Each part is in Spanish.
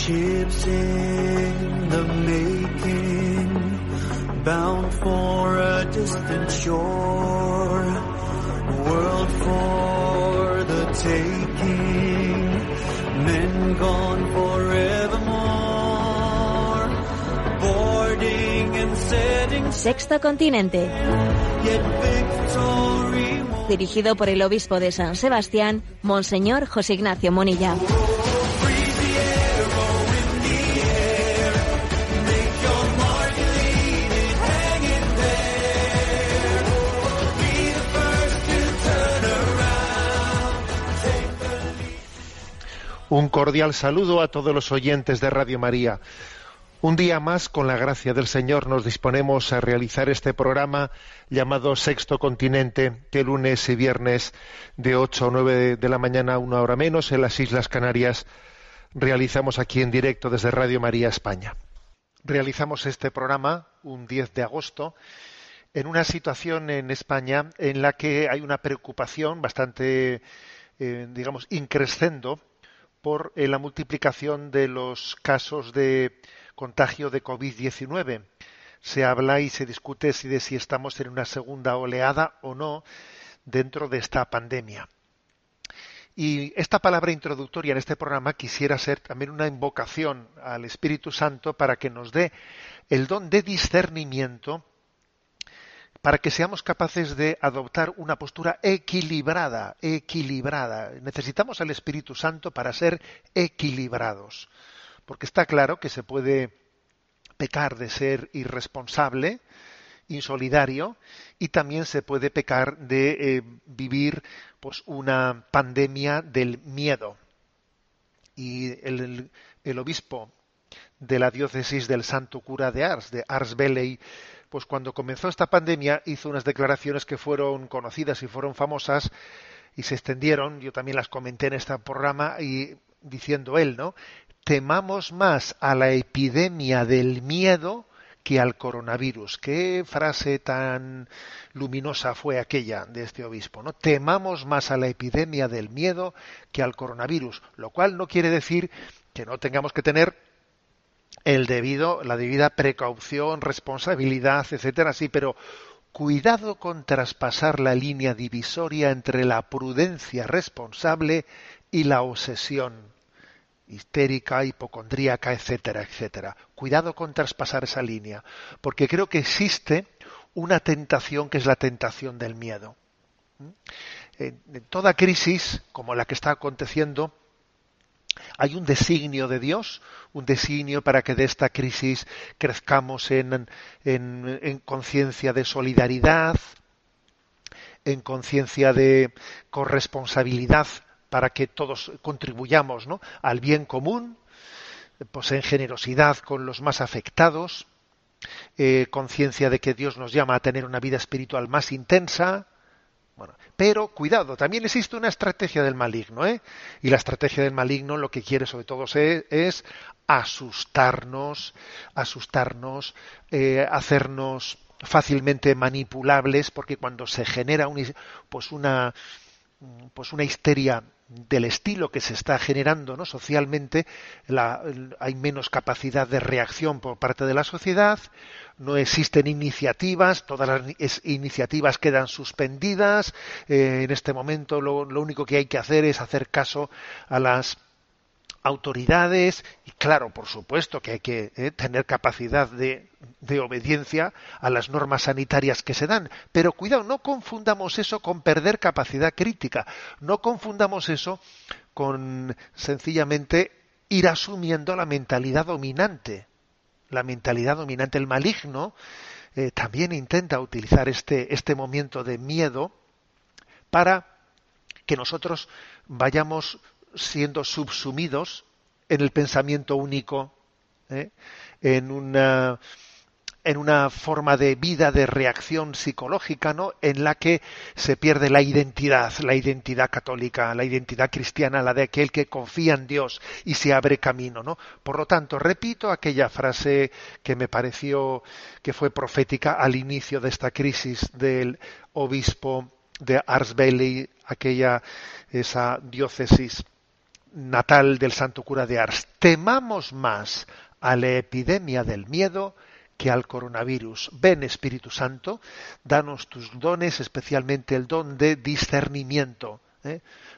Ships in the making, bound for a distant shore, world for the taking, men gone forevermore, boarding and setting. Sexto Continente, dirigido por el obispo de San Sebastián, Monseñor José Ignacio Munilla. Un cordial saludo a todos los oyentes de Radio María. Un día más, con la gracia del Señor, nos disponemos a realizar este programa llamado Sexto Continente, que lunes y viernes de 8 a 9 de la mañana, una hora menos, en las Islas Canarias, realizamos aquí en directo desde Radio María España. Realizamos este programa un 10 de agosto, en una situación en España en la que hay una preocupación bastante, digamos, increscendo, por la multiplicación de los casos de contagio de COVID-19. Se habla y se discute de si estamos en una segunda oleada o no dentro de esta pandemia. Y esta palabra introductoria en este programa quisiera ser también una invocación al Espíritu Santo para que nos dé el don de discernimiento, para que seamos capaces de adoptar una postura equilibrada. Necesitamos al Espíritu Santo para ser equilibrados, porque está claro que se puede pecar de ser irresponsable, insolidario, y también se puede pecar de vivir pues una pandemia del miedo. Y el obispo de la diócesis del Santo Cura de Ars, Belei, pues cuando comenzó esta pandemia hizo unas declaraciones que fueron conocidas y fueron famosas y se extendieron, yo también las comenté en este programa, y diciendo él, ¿no? Temamos más a la epidemia del miedo que al coronavirus. Qué frase tan luminosa fue aquella de este obispo, ¿no? Temamos más a la epidemia del miedo que al coronavirus, lo cual no quiere decir que no tengamos que tener la debida precaución, responsabilidad, etcétera, sí, pero cuidado con traspasar la línea divisoria entre la prudencia responsable y la obsesión histérica, hipocondríaca, etcétera, etcétera. Cuidado con traspasar esa línea, porque creo que existe una tentación que es la tentación del miedo. En toda crisis, como la que está aconteciendo, hay un designio de Dios, un designio para que de esta crisis crezcamos en conciencia de solidaridad, en conciencia de corresponsabilidad, para que todos contribuyamos, ¿no?, al bien común, pues en generosidad con los más afectados, conciencia de que Dios nos llama a tener una vida espiritual más intensa. Bueno, pero cuidado, también existe una estrategia del maligno, y la estrategia del maligno lo que quiere sobre todo es asustarnos, hacernos fácilmente manipulables, porque cuando se genera una histeria del estilo que se está generando, ¿no?, socialmente, hay menos capacidad de reacción por parte de la sociedad, no existen iniciativas, todas las iniciativas quedan suspendidas, en este momento lo único que hay que hacer es hacer caso a las autoridades, y claro, por supuesto que hay que tener capacidad de obediencia a las normas sanitarias que se dan, pero cuidado, no confundamos eso con perder capacidad crítica, no confundamos eso con sencillamente ir asumiendo la mentalidad dominante. El maligno también intenta utilizar este momento de miedo para que nosotros vayamos siendo subsumidos en el pensamiento único, en una forma de vida de reacción psicológica, ¿no?, en la que se pierde la identidad católica, la identidad cristiana, la de aquel que confía en Dios y se abre camino, ¿no? Por lo tanto, repito aquella frase que me pareció que fue profética al inicio de esta crisis del obispo de Ars Belei, esa diócesis natal del Santo Cura de Ars: temamos más a la epidemia del miedo que al coronavirus. Ven, Espíritu Santo, danos tus dones, especialmente el don de discernimiento,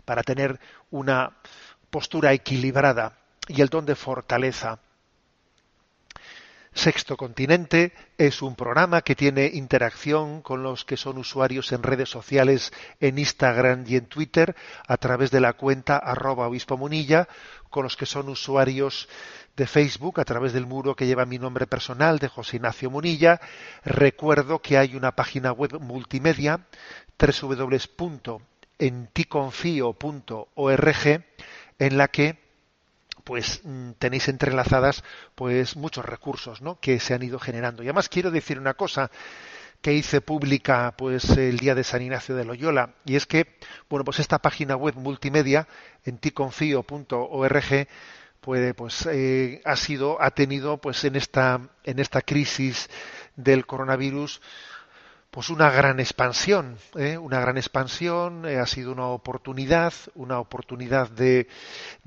para tener una postura equilibrada, y el don de fortaleza. Sexto Continente es un programa que tiene interacción con los que son usuarios en redes sociales, en Instagram y en Twitter, a través de la cuenta @obispomunilla, con los que son usuarios de Facebook, a través del muro que lleva mi nombre personal, de José Ignacio Munilla. Recuerdo que hay una página web multimedia, www.enticonfio.org, en la que pues tenéis entrelazadas pues muchos recursos, ¿no?, que se han ido generando. Y además quiero decir una cosa que hice pública pues el día de San Ignacio de Loyola, y es que, bueno, pues esta página web multimedia, enticonfio.org, puede, pues ha tenido pues en esta crisis del coronavirus pues una gran expansión, ha sido una oportunidad de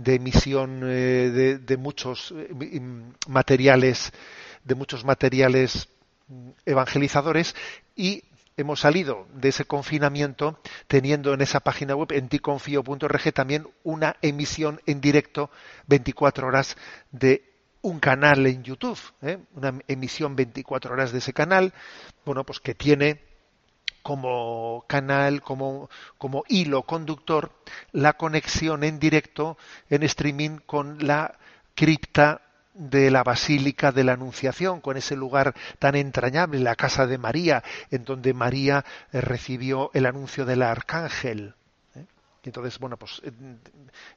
emisión de muchos materiales, evangelizadores, y hemos salido de ese confinamiento teniendo en esa página web, enticonfio.org, también una emisión en directo 24 horas de un canal en YouTube, una emisión 24 horas de ese canal, bueno, pues que tiene como canal, como hilo conductor, la conexión en directo, en streaming, con la cripta de la Basílica de la Anunciación, con ese lugar tan entrañable, la casa de María, en donde María recibió el anuncio del arcángel. Entonces, bueno, pues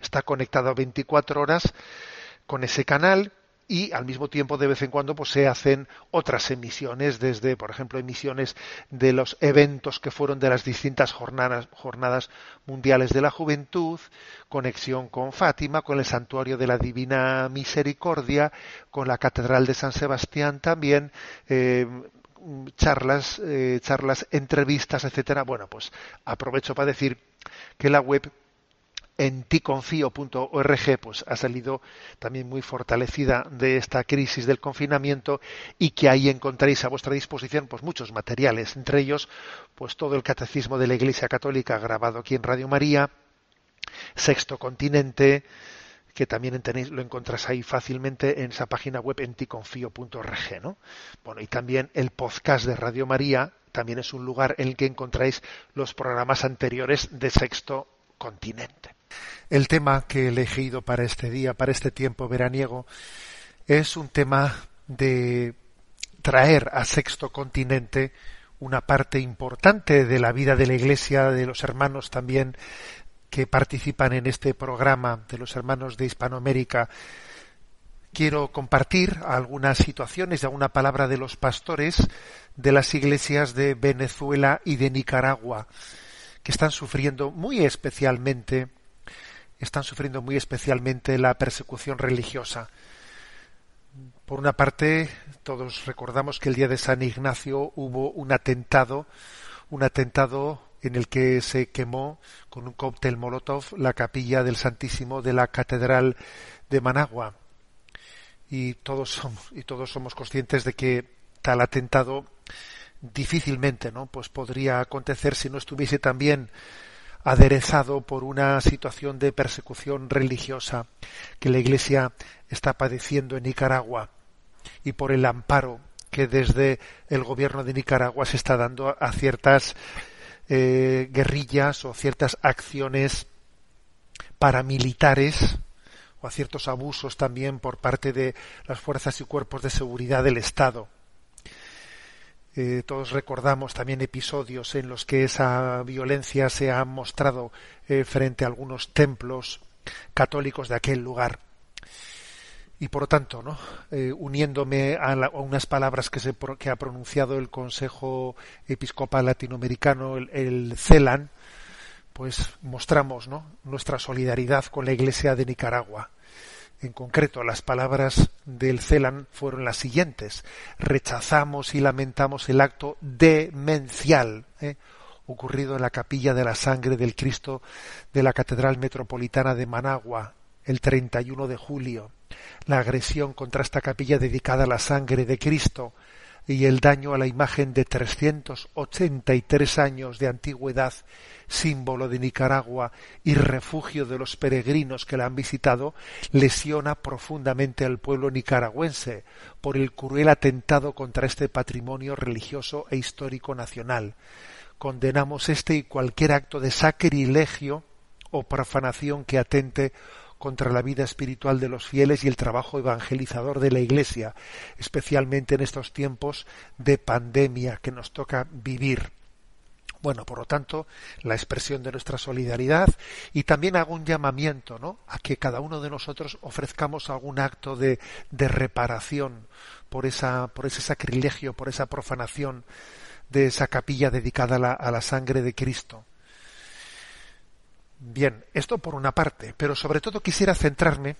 está conectado 24 horas con ese canal. Y al mismo tiempo, de vez en cuando, pues se hacen otras emisiones, desde, por ejemplo, emisiones de los eventos que fueron de las distintas jornadas mundiales de la juventud, conexión con Fátima, con el Santuario de la Divina Misericordia, con la Catedral de San Sebastián también, charlas, entrevistas, etcétera. Bueno, pues aprovecho para decir que la web enticonfio.org pues ha salido también muy fortalecida de esta crisis del confinamiento, y que ahí encontráis a vuestra disposición pues muchos materiales, entre ellos pues todo el Catecismo de la Iglesia Católica grabado aquí en Radio María, Sexto Continente, que también lo encontrás ahí fácilmente en esa página web enticonfio.org, ¿no? Bueno, y también el podcast de Radio María también es un lugar en el que encontráis los programas anteriores de Sexto Continente. El tema que he elegido para este día, para este tiempo veraniego, es un tema de traer a Sexto Continente una parte importante de la vida de la Iglesia, de los hermanos también que participan en este programa, de los hermanos de Hispanoamérica. Quiero compartir algunas situaciones y alguna palabra de los pastores de las iglesias de Venezuela y de Nicaragua, que están sufriendo muy especialmente la persecución religiosa. Por una parte, todos recordamos que el día de San Ignacio hubo un atentado en el que se quemó con un cóctel molotov la capilla del Santísimo de la Catedral de Managua. Y todos somos conscientes de que tal atentado difícilmente, ¿no?, pues podría acontecer si no estuviese también aderezado por una situación de persecución religiosa que la Iglesia está padeciendo en Nicaragua, y por el amparo que desde el gobierno de Nicaragua se está dando a ciertas guerrillas o ciertas acciones paramilitares, o a ciertos abusos también por parte de las fuerzas y cuerpos de seguridad del Estado. Todos recordamos también episodios en los que esa violencia se ha mostrado frente a algunos templos católicos de aquel lugar. Y por lo tanto, ¿no?, uniéndome a unas palabras que ha pronunciado el Consejo Episcopal Latinoamericano, el CELAM, pues mostramos, ¿no?, nuestra solidaridad con la Iglesia de Nicaragua. En concreto, las palabras del CELAM fueron las siguientes: rechazamos y lamentamos el acto demencial ocurrido en la Capilla de la Sangre del Cristo de la Catedral Metropolitana de Managua, el 31 de julio, la agresión contra esta capilla dedicada a la sangre de Cristo y el daño a la imagen de 383 años de antigüedad, símbolo de Nicaragua y refugio de los peregrinos que la han visitado, lesiona profundamente al pueblo nicaragüense por el cruel atentado contra este patrimonio religioso e histórico nacional. Condenamos este y cualquier acto de sacrilegio o profanación que atente contra la vida espiritual de los fieles y el trabajo evangelizador de la Iglesia, especialmente en estos tiempos de pandemia que nos toca vivir. Bueno, por lo tanto, la expresión de nuestra solidaridad, y también hago un llamamiento, ¿no?, a que cada uno de nosotros ofrezcamos algún acto de reparación por ese sacrilegio, por esa profanación de esa capilla dedicada a la sangre de Cristo. Bien, esto por una parte, pero sobre todo quisiera centrarme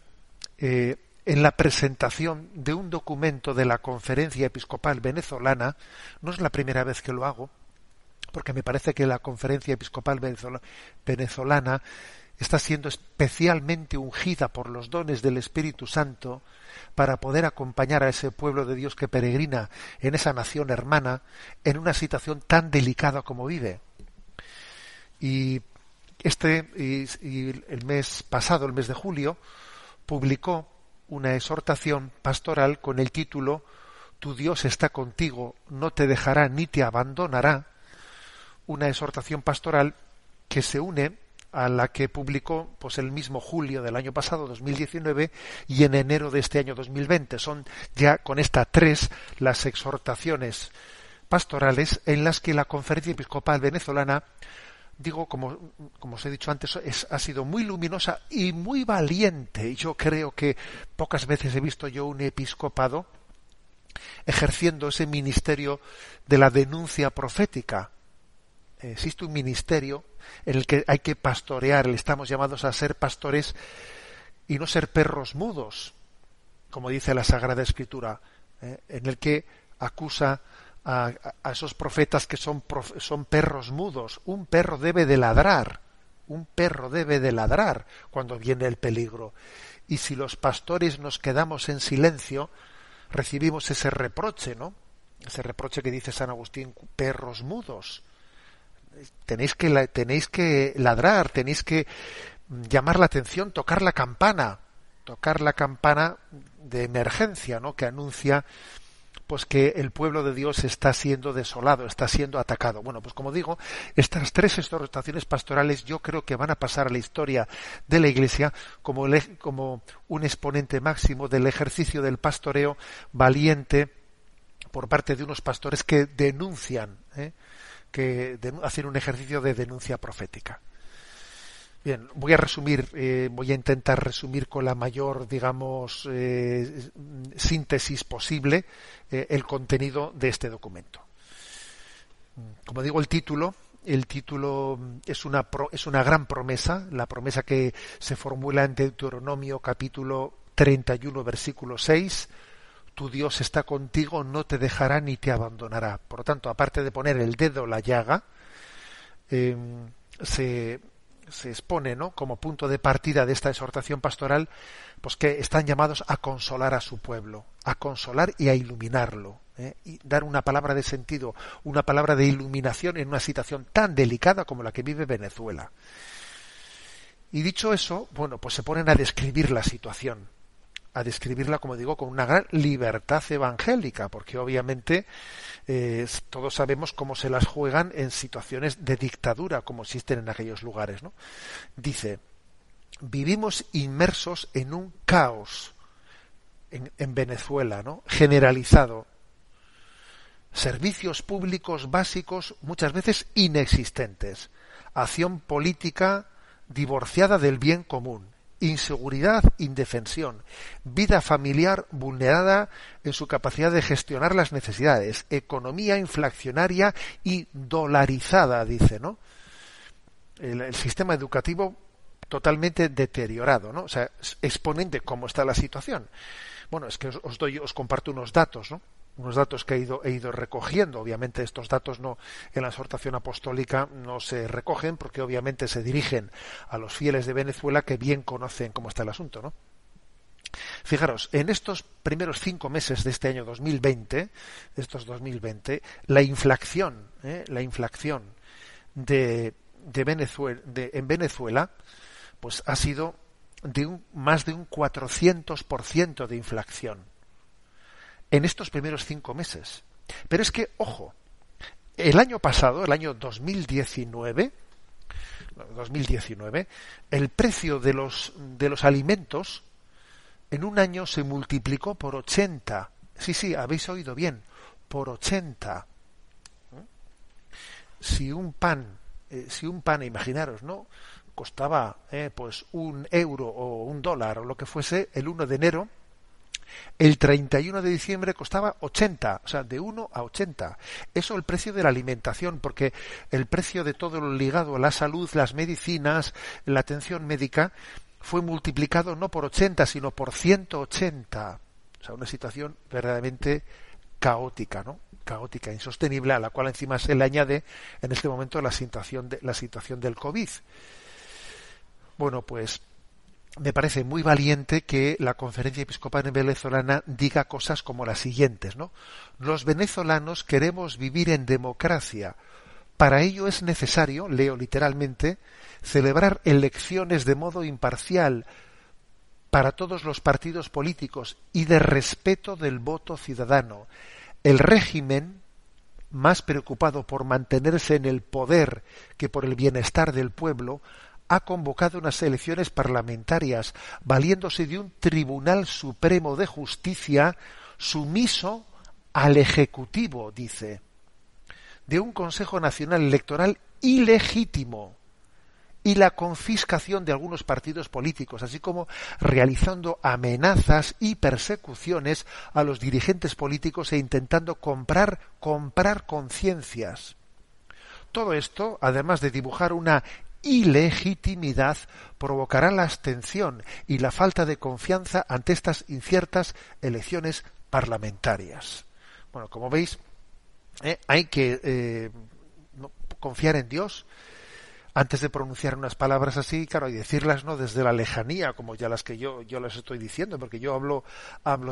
en la presentación de un documento de la Conferencia Episcopal Venezolana. No es la primera vez que lo hago, porque me parece que la Conferencia Episcopal Venezolana está siendo especialmente ungida por los dones del Espíritu Santo para poder acompañar a ese pueblo de Dios que peregrina en esa nación hermana en una situación tan delicada como vive. Y el mes pasado, el mes de julio, publicó una exhortación pastoral con el título «Tu Dios está contigo, no te dejará ni te abandonará», una exhortación pastoral que se une a la que publicó el mismo julio del año pasado, 2019, y en enero de este año 2020. Son ya con esta 3 las exhortaciones pastorales en las que la Conferencia Episcopal Venezolana, digo, como os he dicho antes, ha sido muy luminosa y muy valiente. Yo creo que pocas veces he visto yo un episcopado ejerciendo ese ministerio de la denuncia profética. Existe un ministerio en el que hay que pastorear, estamos llamados a ser pastores y no ser perros mudos, como dice la Sagrada Escritura, en el que acusa a esos profetas que son perros mudos. Un perro debe de ladrar, cuando viene el peligro. Y si los pastores nos quedamos en silencio, recibimos ese reproche, ¿no? Ese reproche que dice San Agustín, perros mudos. Tenéis que ladrar, tenéis que llamar la atención, tocar la campana de emergencia, ¿no?, que anuncia que el pueblo de Dios está siendo desolado, está siendo atacado. Bueno, pues como digo, estas 3 exhortaciones pastorales yo creo que van a pasar a la historia de la Iglesia como un exponente máximo del ejercicio del pastoreo valiente por parte de unos pastores que denuncian, que hacen un ejercicio de denuncia profética. Bien, voy a intentar resumir con la mayor, síntesis posible el contenido de este documento. Como digo, el título es una gran promesa, la promesa que se formula en Deuteronomio capítulo 31, versículo 6. Tu Dios está contigo, no te dejará ni te abandonará. Por lo tanto, aparte de poner el dedo en la llaga, se expone, ¿no?, como punto de partida de esta exhortación pastoral, que están llamados a consolar a su pueblo, a consolar y a iluminarlo, y dar una palabra de sentido, una palabra de iluminación en una situación tan delicada como la que vive Venezuela. Y dicho eso, se ponen a describir la situación, como digo, con una gran libertad evangélica, porque obviamente todos sabemos cómo se las juegan en situaciones de dictadura como existen en aquellos lugares, ¿no? Dice, vivimos inmersos en un caos en Venezuela, ¿no?, generalizado. Servicios públicos básicos muchas veces inexistentes. Acción política divorciada del bien común. Inseguridad, indefensión, vida familiar vulnerada en su capacidad de gestionar las necesidades, economía inflacionaria y dolarizada, dice, ¿no? El sistema educativo totalmente deteriorado, ¿no? O sea, exponente cómo está la situación. Bueno, es que os comparto unos datos, ¿no? unos datos que he ido recogiendo. Obviamente estos datos no, en la exhortación apostólica no se recogen, porque obviamente se dirigen a los fieles de Venezuela que bien conocen cómo está el asunto, ¿no? Fijaros, en estos primeros 5 meses de este año 2020, la inflación, de Venezuela, en Venezuela, pues ha sido de más de un 400% de inflación en estos primeros 5 meses. Pero es que, ojo, el año pasado, el año 2019, el precio de los alimentos en un año se multiplicó por 80. Sí, habéis oído bien, por 80. Si un pan, imaginaros, ¿no?, costaba pues €1 o $1 o lo que fuese el 1 de enero, el 31 de diciembre costaba 80, o sea, de 1 a 80. Eso el precio de la alimentación, porque el precio de todo lo ligado a la salud, las medicinas, la atención médica, fue multiplicado no por 80, sino por 180. O sea, una situación verdaderamente caótica, ¿no? Caótica, insostenible, a la cual encima se le añade en este momento la situación del COVID. Bueno, pues me parece muy valiente que la Conferencia Episcopal Venezolana diga cosas como las siguientes, ¿no? Los venezolanos queremos vivir en democracia. Para ello es necesario, leo literalmente, celebrar elecciones de modo imparcial para todos los partidos políticos y de respeto del voto ciudadano. El régimen, más preocupado por mantenerse en el poder que por el bienestar del pueblo, ha convocado unas elecciones parlamentarias, valiéndose de un Tribunal Supremo de Justicia sumiso al Ejecutivo, dice, de un Consejo Nacional Electoral ilegítimo y la confiscación de algunos partidos políticos, así como realizando amenazas y persecuciones a los dirigentes políticos e intentando comprar conciencias. Todo esto, además de dibujar una ilegitimidad, provocará la abstención y la falta de confianza ante estas inciertas elecciones parlamentarias. Bueno, como veis, hay que confiar en Dios antes de pronunciar unas palabras así, claro, y decirlas no desde la lejanía, como ya las que yo les estoy diciendo, porque yo hablo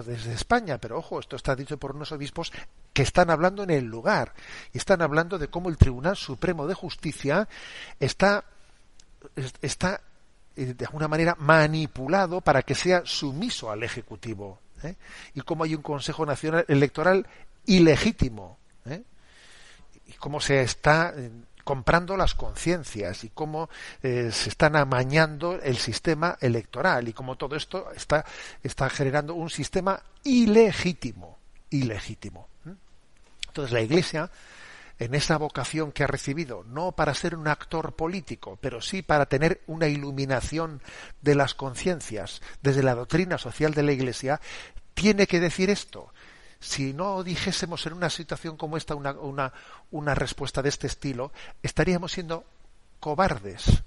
desde España, pero ojo, esto está dicho por unos obispos que están hablando en el lugar, y están hablando de cómo el Tribunal Supremo de Justicia está de alguna manera manipulado para que sea sumiso al Ejecutivo, y cómo hay un Consejo Nacional Electoral ilegítimo, y cómo se está comprando las conciencias y cómo se están amañando el sistema electoral y cómo todo esto está generando un sistema ilegítimo. Entonces la Iglesia, en esa vocación que ha recibido, no para ser un actor político, pero sí para tener una iluminación de las conciencias desde la doctrina social de la Iglesia, tiene que decir esto. Si no dijésemos en una situación como esta una respuesta de este estilo, estaríamos siendo cobardes,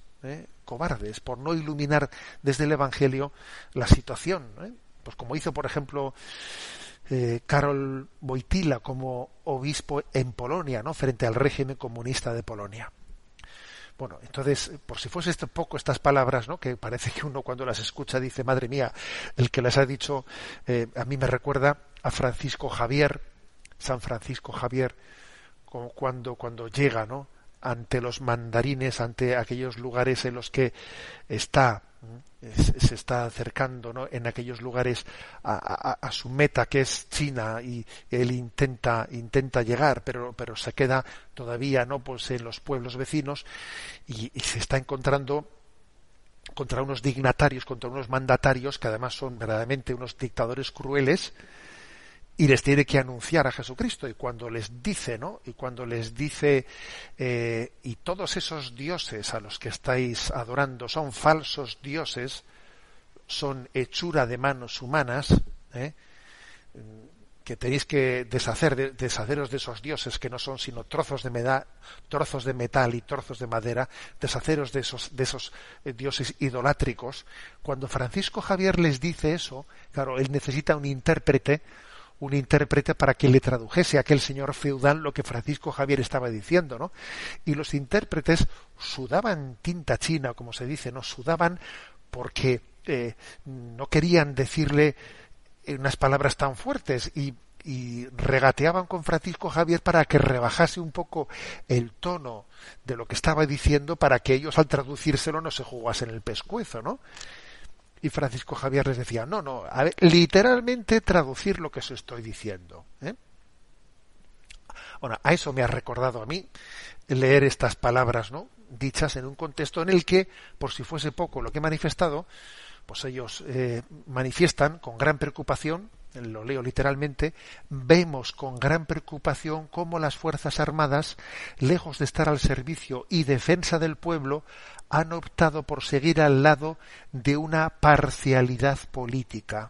cobardes por no iluminar desde el Evangelio la situación, Pues como hizo, por ejemplo, Karol Wojtyla como obispo en Polonia, ¿no?, frente al régimen comunista de Polonia. Bueno, entonces, por si fuese esto poco, estas palabras, ¿no?, que parece que uno cuando las escucha dice, madre mía, el que las ha dicho, a mí me recuerda a Francisco Javier, San Francisco Javier, como cuando llega, ¿no?, ante los mandarines, ante aquellos lugares en los que se está acercando, ¿no?, en aquellos lugares a su meta, que es China, y él intenta llegar, pero se queda todavía, ¿no?, pues en los pueblos vecinos, y se está encontrando contra unos dignatarios, contra unos mandatarios que además son verdaderamente unos dictadores crueles, y les tiene que anunciar a Jesucristo. Y cuando les dice, ¿no?, y todos esos dioses a los que estáis adorando son falsos dioses, son hechura de manos humanas, que tenéis que deshaceros de esos dioses, que no son sino trozos de metal y trozos de madera, deshaceros de esos dioses idolátricos. Cuando Francisco Javier les dice eso, claro, él necesita un intérprete, un intérprete para que le tradujese a aquel señor feudal lo que Francisco Javier estaba diciendo, ¿no? Y los intérpretes sudaban tinta china, como se dice, ¿no? Sudaban porque no querían decirle unas palabras tan fuertes y regateaban con Francisco Javier para que rebajase un poco el tono de lo que estaba diciendo para que ellos al traducírselo no se jugasen el pescuezo, ¿no? Y Francisco Javier les decía, no, a ver, literalmente traducir lo que os estoy diciendo, ¿eh? Bueno, a eso me ha recordado a mí leer estas palabras, ¿no?, dichas en un contexto en el que, por si fuese poco lo que he manifestado, pues ellos manifiestan con gran preocupación, lo leo literalmente, vemos con gran preocupación cómo las Fuerzas Armadas, lejos de estar al servicio y defensa del pueblo, han optado por seguir al lado de una parcialidad política.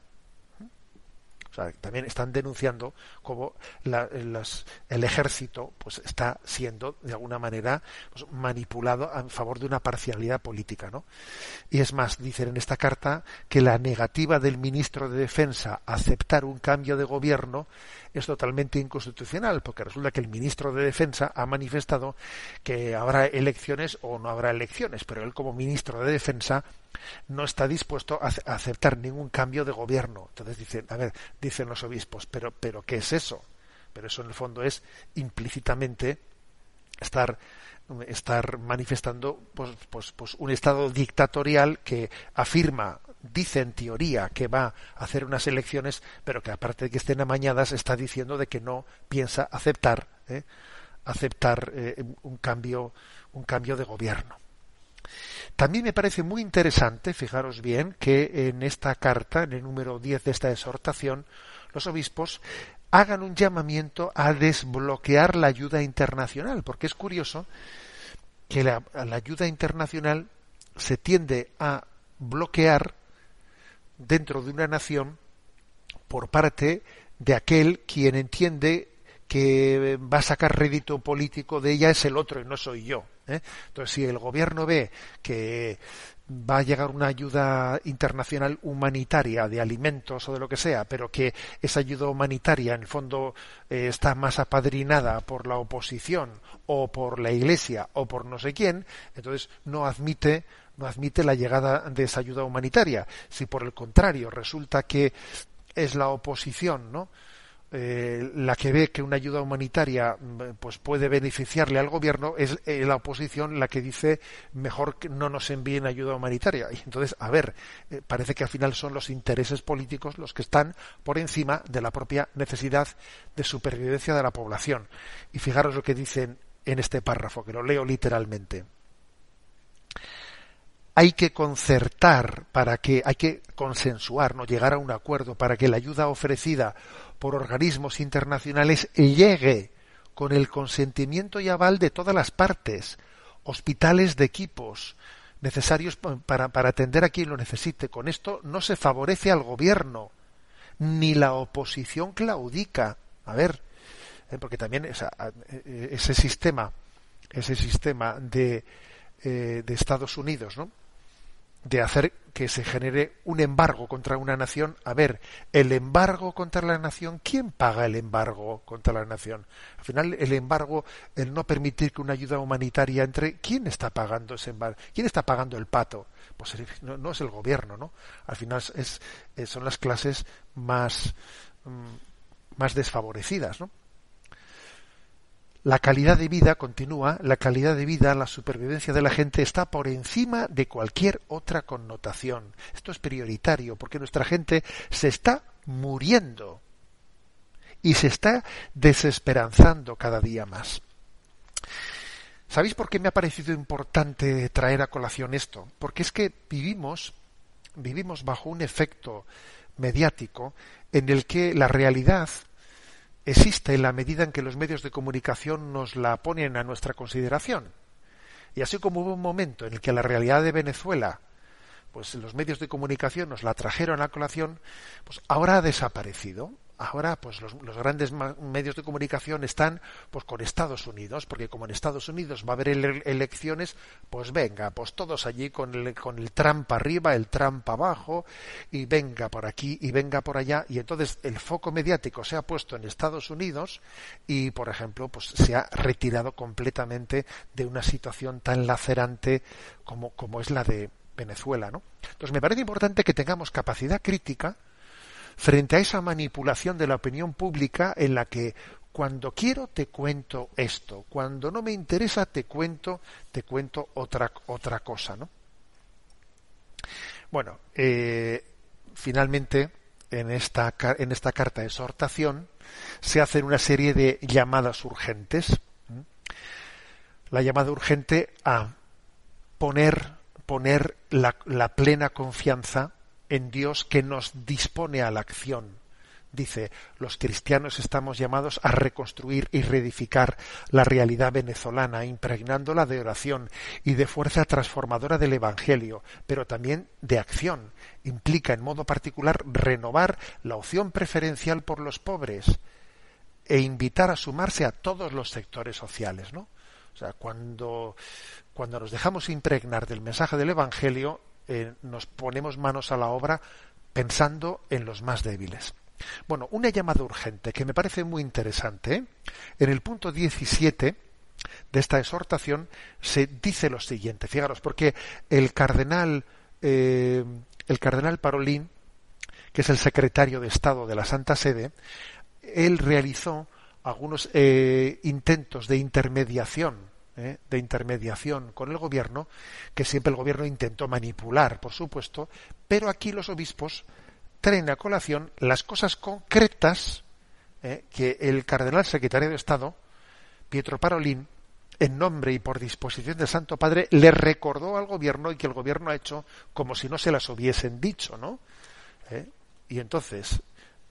O sea, también están denunciando cómo el ejército pues está siendo de alguna manera pues, manipulado a favor de una parcialidad política, ¿no? Y es más, dicen en esta carta que la negativa del ministro de Defensa a aceptar un cambio de gobierno es totalmente inconstitucional, porque resulta que el ministro de Defensa ha manifestado que habrá elecciones o no habrá elecciones, pero él como ministro de Defensa no está dispuesto a aceptar ningún cambio de gobierno. Entonces dicen, a ver, dicen los obispos, pero ¿qué es eso? Pero eso en el fondo es implícitamente estar manifestando pues un estado dictatorial que afirma, dice en teoría que va a hacer unas elecciones, pero que aparte de que estén amañadas está diciendo de que no piensa aceptar un cambio de gobierno. También me parece muy interesante, fijaros bien, que en esta carta, en el número 10 de esta exhortación, los obispos hagan un llamamiento a desbloquear la ayuda internacional, porque es curioso que la ayuda internacional se tiende a bloquear dentro de una nación por parte de aquel quien entiende que va a sacar rédito político de ella es el otro y no soy yo, ¿eh? Entonces, si el gobierno ve que va a llegar una ayuda internacional humanitaria de alimentos o de lo que sea, pero que esa ayuda humanitaria en el fondo está más apadrinada por la oposición o por la Iglesia o por no sé quién, entonces no admite la llegada de esa ayuda humanitaria. Si por el contrario resulta que es la oposición, ¿no?, la que ve que una ayuda humanitaria pues puede beneficiarle al gobierno, es la oposición la que dice mejor que no nos envíen ayuda humanitaria. Y entonces, a ver, parece que al final son los intereses políticos los que están por encima de la propia necesidad de supervivencia de la población. Y fijaros lo que dicen en este párrafo, que lo leo literalmente. Hay que consensuar, ¿no?, llegar a un acuerdo para que la ayuda ofrecida por organismos internacionales llegue con el consentimiento y aval de todas las partes, hospitales de equipos necesarios para atender a quien lo necesite. Con esto no se favorece al gobierno, ni la oposición claudica. A ver, porque también ese sistema de Estados Unidos, ¿no?, de hacer que se genere un embargo contra una nación. A ver, el embargo contra la nación, ¿quién paga el embargo contra la nación? Al final, el embargo, el no permitir que una ayuda humanitaria entre, ¿quién está pagando ese embargo? ¿Quién está pagando el pato? Pues no es el gobierno, ¿no? Al final son las clases más desfavorecidas, ¿no? La calidad de vida, la supervivencia de la gente está por encima de cualquier otra connotación. Esto es prioritario porque nuestra gente se está muriendo y se está desesperanzando cada día más. ¿Sabéis por qué me ha parecido importante traer a colación esto? Porque es que vivimos bajo un efecto mediático en el que la realidad existe en la medida en que los medios de comunicación nos la ponen a nuestra consideración. Y así como hubo un momento en el que la realidad de Venezuela, pues los medios de comunicación nos la trajeron a colación, pues ahora ha desaparecido. Ahora, pues los grandes medios de comunicación están pues con Estados Unidos, porque como en Estados Unidos va a haber elecciones, pues venga, pues todos allí con el Trump arriba, el Trump abajo, y venga por aquí y venga por allá, y entonces el foco mediático se ha puesto en Estados Unidos y, por ejemplo, pues se ha retirado completamente de una situación tan lacerante como es la de Venezuela, ¿no? Entonces me parece importante que tengamos capacidad crítica frente a esa manipulación de la opinión pública en la que cuando quiero te cuento esto, cuando no me interesa te cuento otra cosa, ¿no? Bueno, finalmente en esta carta de exhortación se hacen una serie de llamadas urgentes. La llamada urgente a poner la plena confianza en Dios, que nos dispone a la acción. Dice, los cristianos estamos llamados a reconstruir y reedificar la realidad venezolana, impregnándola de oración y de fuerza transformadora del Evangelio, pero también de acción. Implica, en modo particular, renovar la opción preferencial por los pobres e invitar a sumarse a todos los sectores sociales, ¿no? O sea, cuando nos dejamos impregnar del mensaje del Evangelio, nos ponemos manos a la obra pensando en los más débiles. Bueno, una llamada urgente que me parece muy interesante, ¿eh? En el punto 17 de esta exhortación se dice lo siguiente, fijaros, porque el cardenal Parolin, que es el secretario de Estado de la Santa Sede, él realizó algunos intentos de intermediación con el gobierno, que siempre el gobierno intentó manipular, por supuesto, pero aquí los obispos traen a colación las cosas concretas que el cardenal secretario de Estado, Pietro Parolin, en nombre y por disposición del Santo Padre, le recordó al gobierno y que el gobierno ha hecho como si no se las hubiesen dicho, ¿no? Y entonces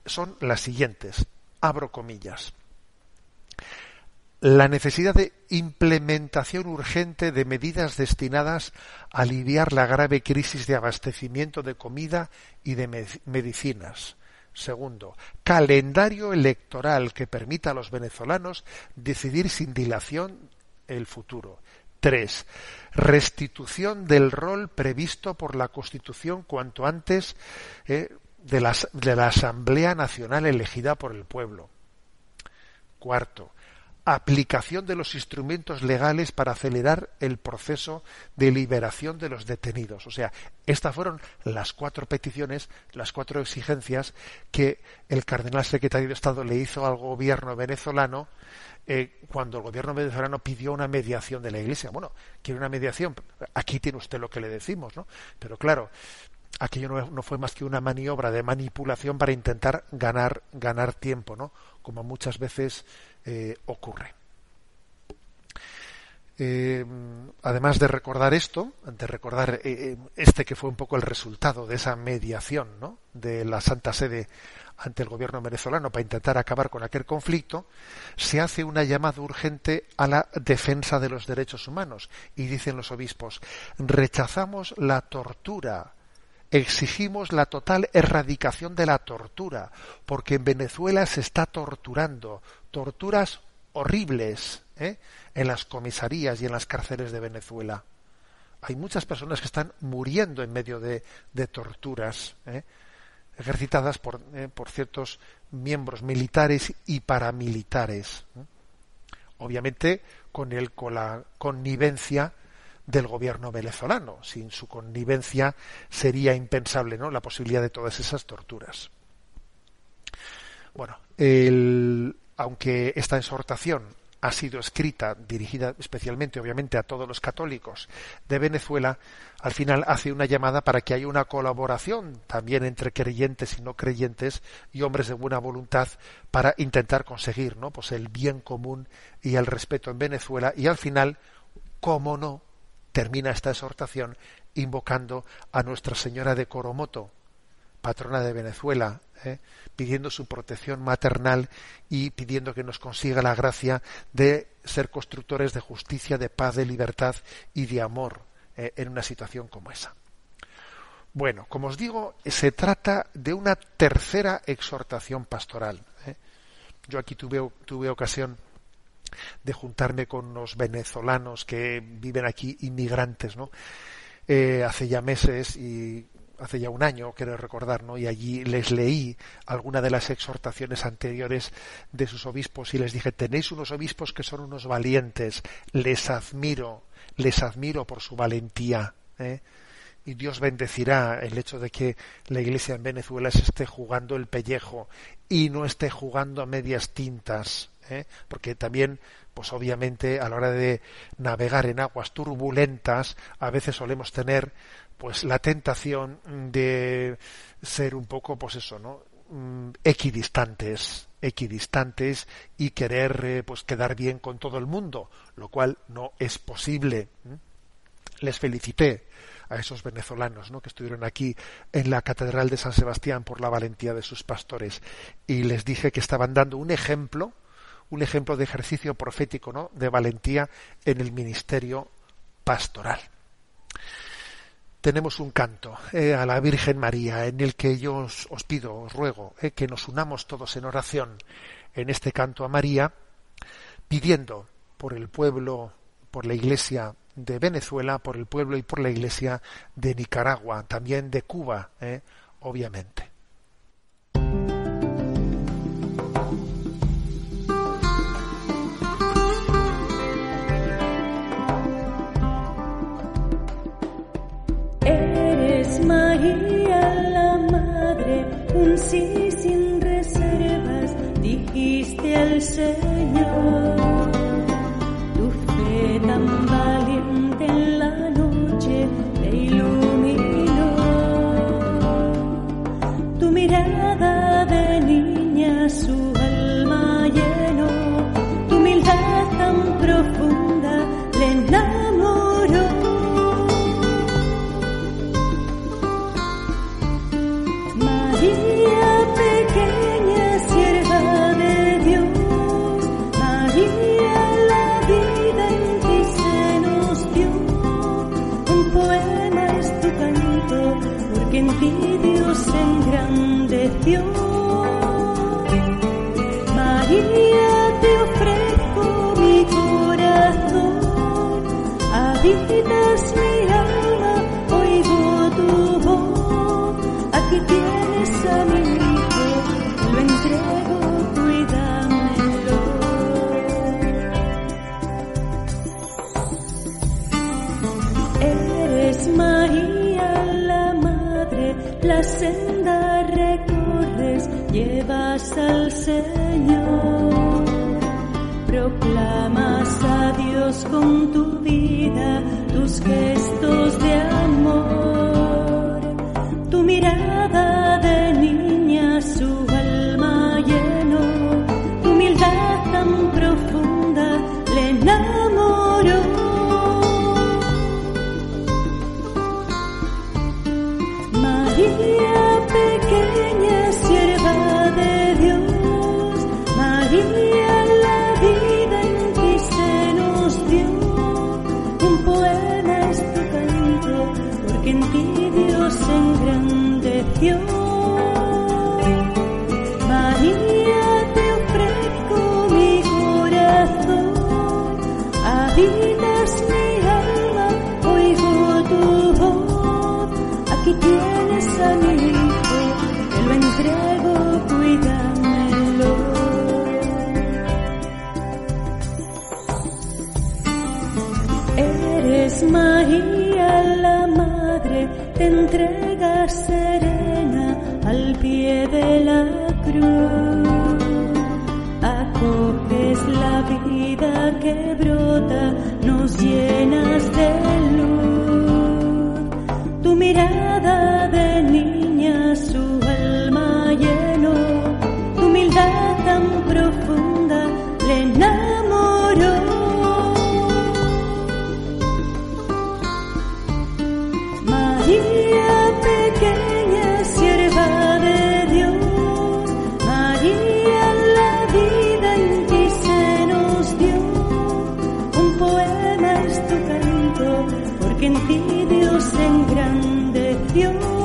son las siguientes, abro comillas. La necesidad de implementación urgente de medidas destinadas a aliviar la grave crisis de abastecimiento de comida y de medicinas. Segundo, calendario electoral que permita a los venezolanos decidir sin dilación el futuro. 3. Restitución del rol previsto por la Constitución cuanto antes de la Asamblea Nacional elegida por el pueblo. 4. Aplicación de los instrumentos legales para acelerar el proceso de liberación de los detenidos. O sea, estas fueron las 4 peticiones, las 4 exigencias que el cardenal secretario de Estado le hizo al gobierno venezolano cuando el gobierno venezolano pidió una mediación de la Iglesia. Bueno, quiere una mediación, aquí tiene usted lo que le decimos, ¿no? Pero claro, aquello no fue más que una maniobra de manipulación para intentar ganar tiempo, ¿no? Como muchas veces ocurre. Además de recordar esto, este que fue un poco el resultado de esa mediación, ¿no?, de la Santa Sede ante el gobierno venezolano para intentar acabar con aquel conflicto, se hace una llamada urgente a la defensa de los derechos humanos. Y dicen los obispos, rechazamos la tortura. Exigimos la total erradicación de la tortura, porque en Venezuela se está torturando, torturas horribles, en las comisarías y en las cárceles de Venezuela. Hay muchas personas que están muriendo en medio de torturas, ejercitadas por ciertos miembros militares y paramilitares, obviamente con la connivencia del gobierno venezolano. Sin su connivencia sería impensable, ¿no?, la posibilidad de todas esas torturas. Bueno, aunque esta exhortación ha sido escrita, dirigida especialmente, obviamente, a todos los católicos de Venezuela, al final hace una llamada para que haya una colaboración también entre creyentes y no creyentes y hombres de buena voluntad para intentar conseguir, ¿no?, pues el bien común y el respeto en Venezuela. Y al final, cómo no, termina esta exhortación invocando a Nuestra Señora de Coromoto, patrona de Venezuela, pidiendo su protección maternal y pidiendo que nos consiga la gracia de ser constructores de justicia, de paz, de libertad y de amor en una situación como esa. Bueno, como os digo, se trata de una tercera exhortación pastoral. Yo aquí tuve ocasión de juntarme con unos venezolanos que viven aquí, inmigrantes, ¿no? Hace ya meses y hace ya un año, quiero recordar, ¿no? Y allí les leí alguna de las exhortaciones anteriores de sus obispos y les dije, tenéis unos obispos que son unos valientes, les admiro por su valentía, ¿eh? Y Dios bendecirá el hecho de que la Iglesia en Venezuela se esté jugando el pellejo y no esté jugando a medias tintas, ¿eh? Porque también, pues obviamente, a la hora de navegar en aguas turbulentas, a veces solemos tener pues la tentación de ser un poco, pues eso, ¿no? Equidistantes y querer pues quedar bien con todo el mundo, lo cual no es posible. Les felicité a esos venezolanos, ¿no? Que estuvieron aquí en la Catedral de San Sebastián por la valentía de sus pastores y les dije que estaban dando un ejemplo de ejercicio profético, ¿no? De valentía en el ministerio pastoral. Tenemos un canto a la Virgen María en el que yo os pido, os ruego, que nos unamos todos en oración en este canto a María, pidiendo por el pueblo, por la Iglesia de Venezuela, por el pueblo y por la Iglesia de Nicaragua, también de Cuba, obviamente. María, la madre, un sí sin reservas, dijiste al Señor. Tu fe tan valiente en la noche te iluminó. Tu mirada de niña su alma llenó. Tu humildad tan profunda le enamoró. María, te ofrezco mi corazón, habitas mi alma, oigo tu voz, aquí tienes a mi hijo, lo entrego, cuídamelo. Eres María, la madre, la senda llevas al Señor, proclamas a Dios con tu vida, tus gestos de amor, tu mirada de niña su alma llenó, tu humildad tan profunda le enamoró. María, pequeña sierva de Dios, María, la vida en ti se nos dio, un poema es tu canto, porque en ti Dios se engrandeció. María, te ofrezco mi corazón, habitas mi alma, oigo tu voz, aquí tienes a mi hijo. Lo entrego, cuídamelo. Eres María, la madre, te entregas serena al pie de la cruz. Acoges la vida que brota, nos llenas de luz. Tu mirada de niña su tan profunda le enamoró. María, pequeña sierva de Dios, María, la vida en ti se nos dio, un poema es tu canto, porque en ti Dios se engrandeció.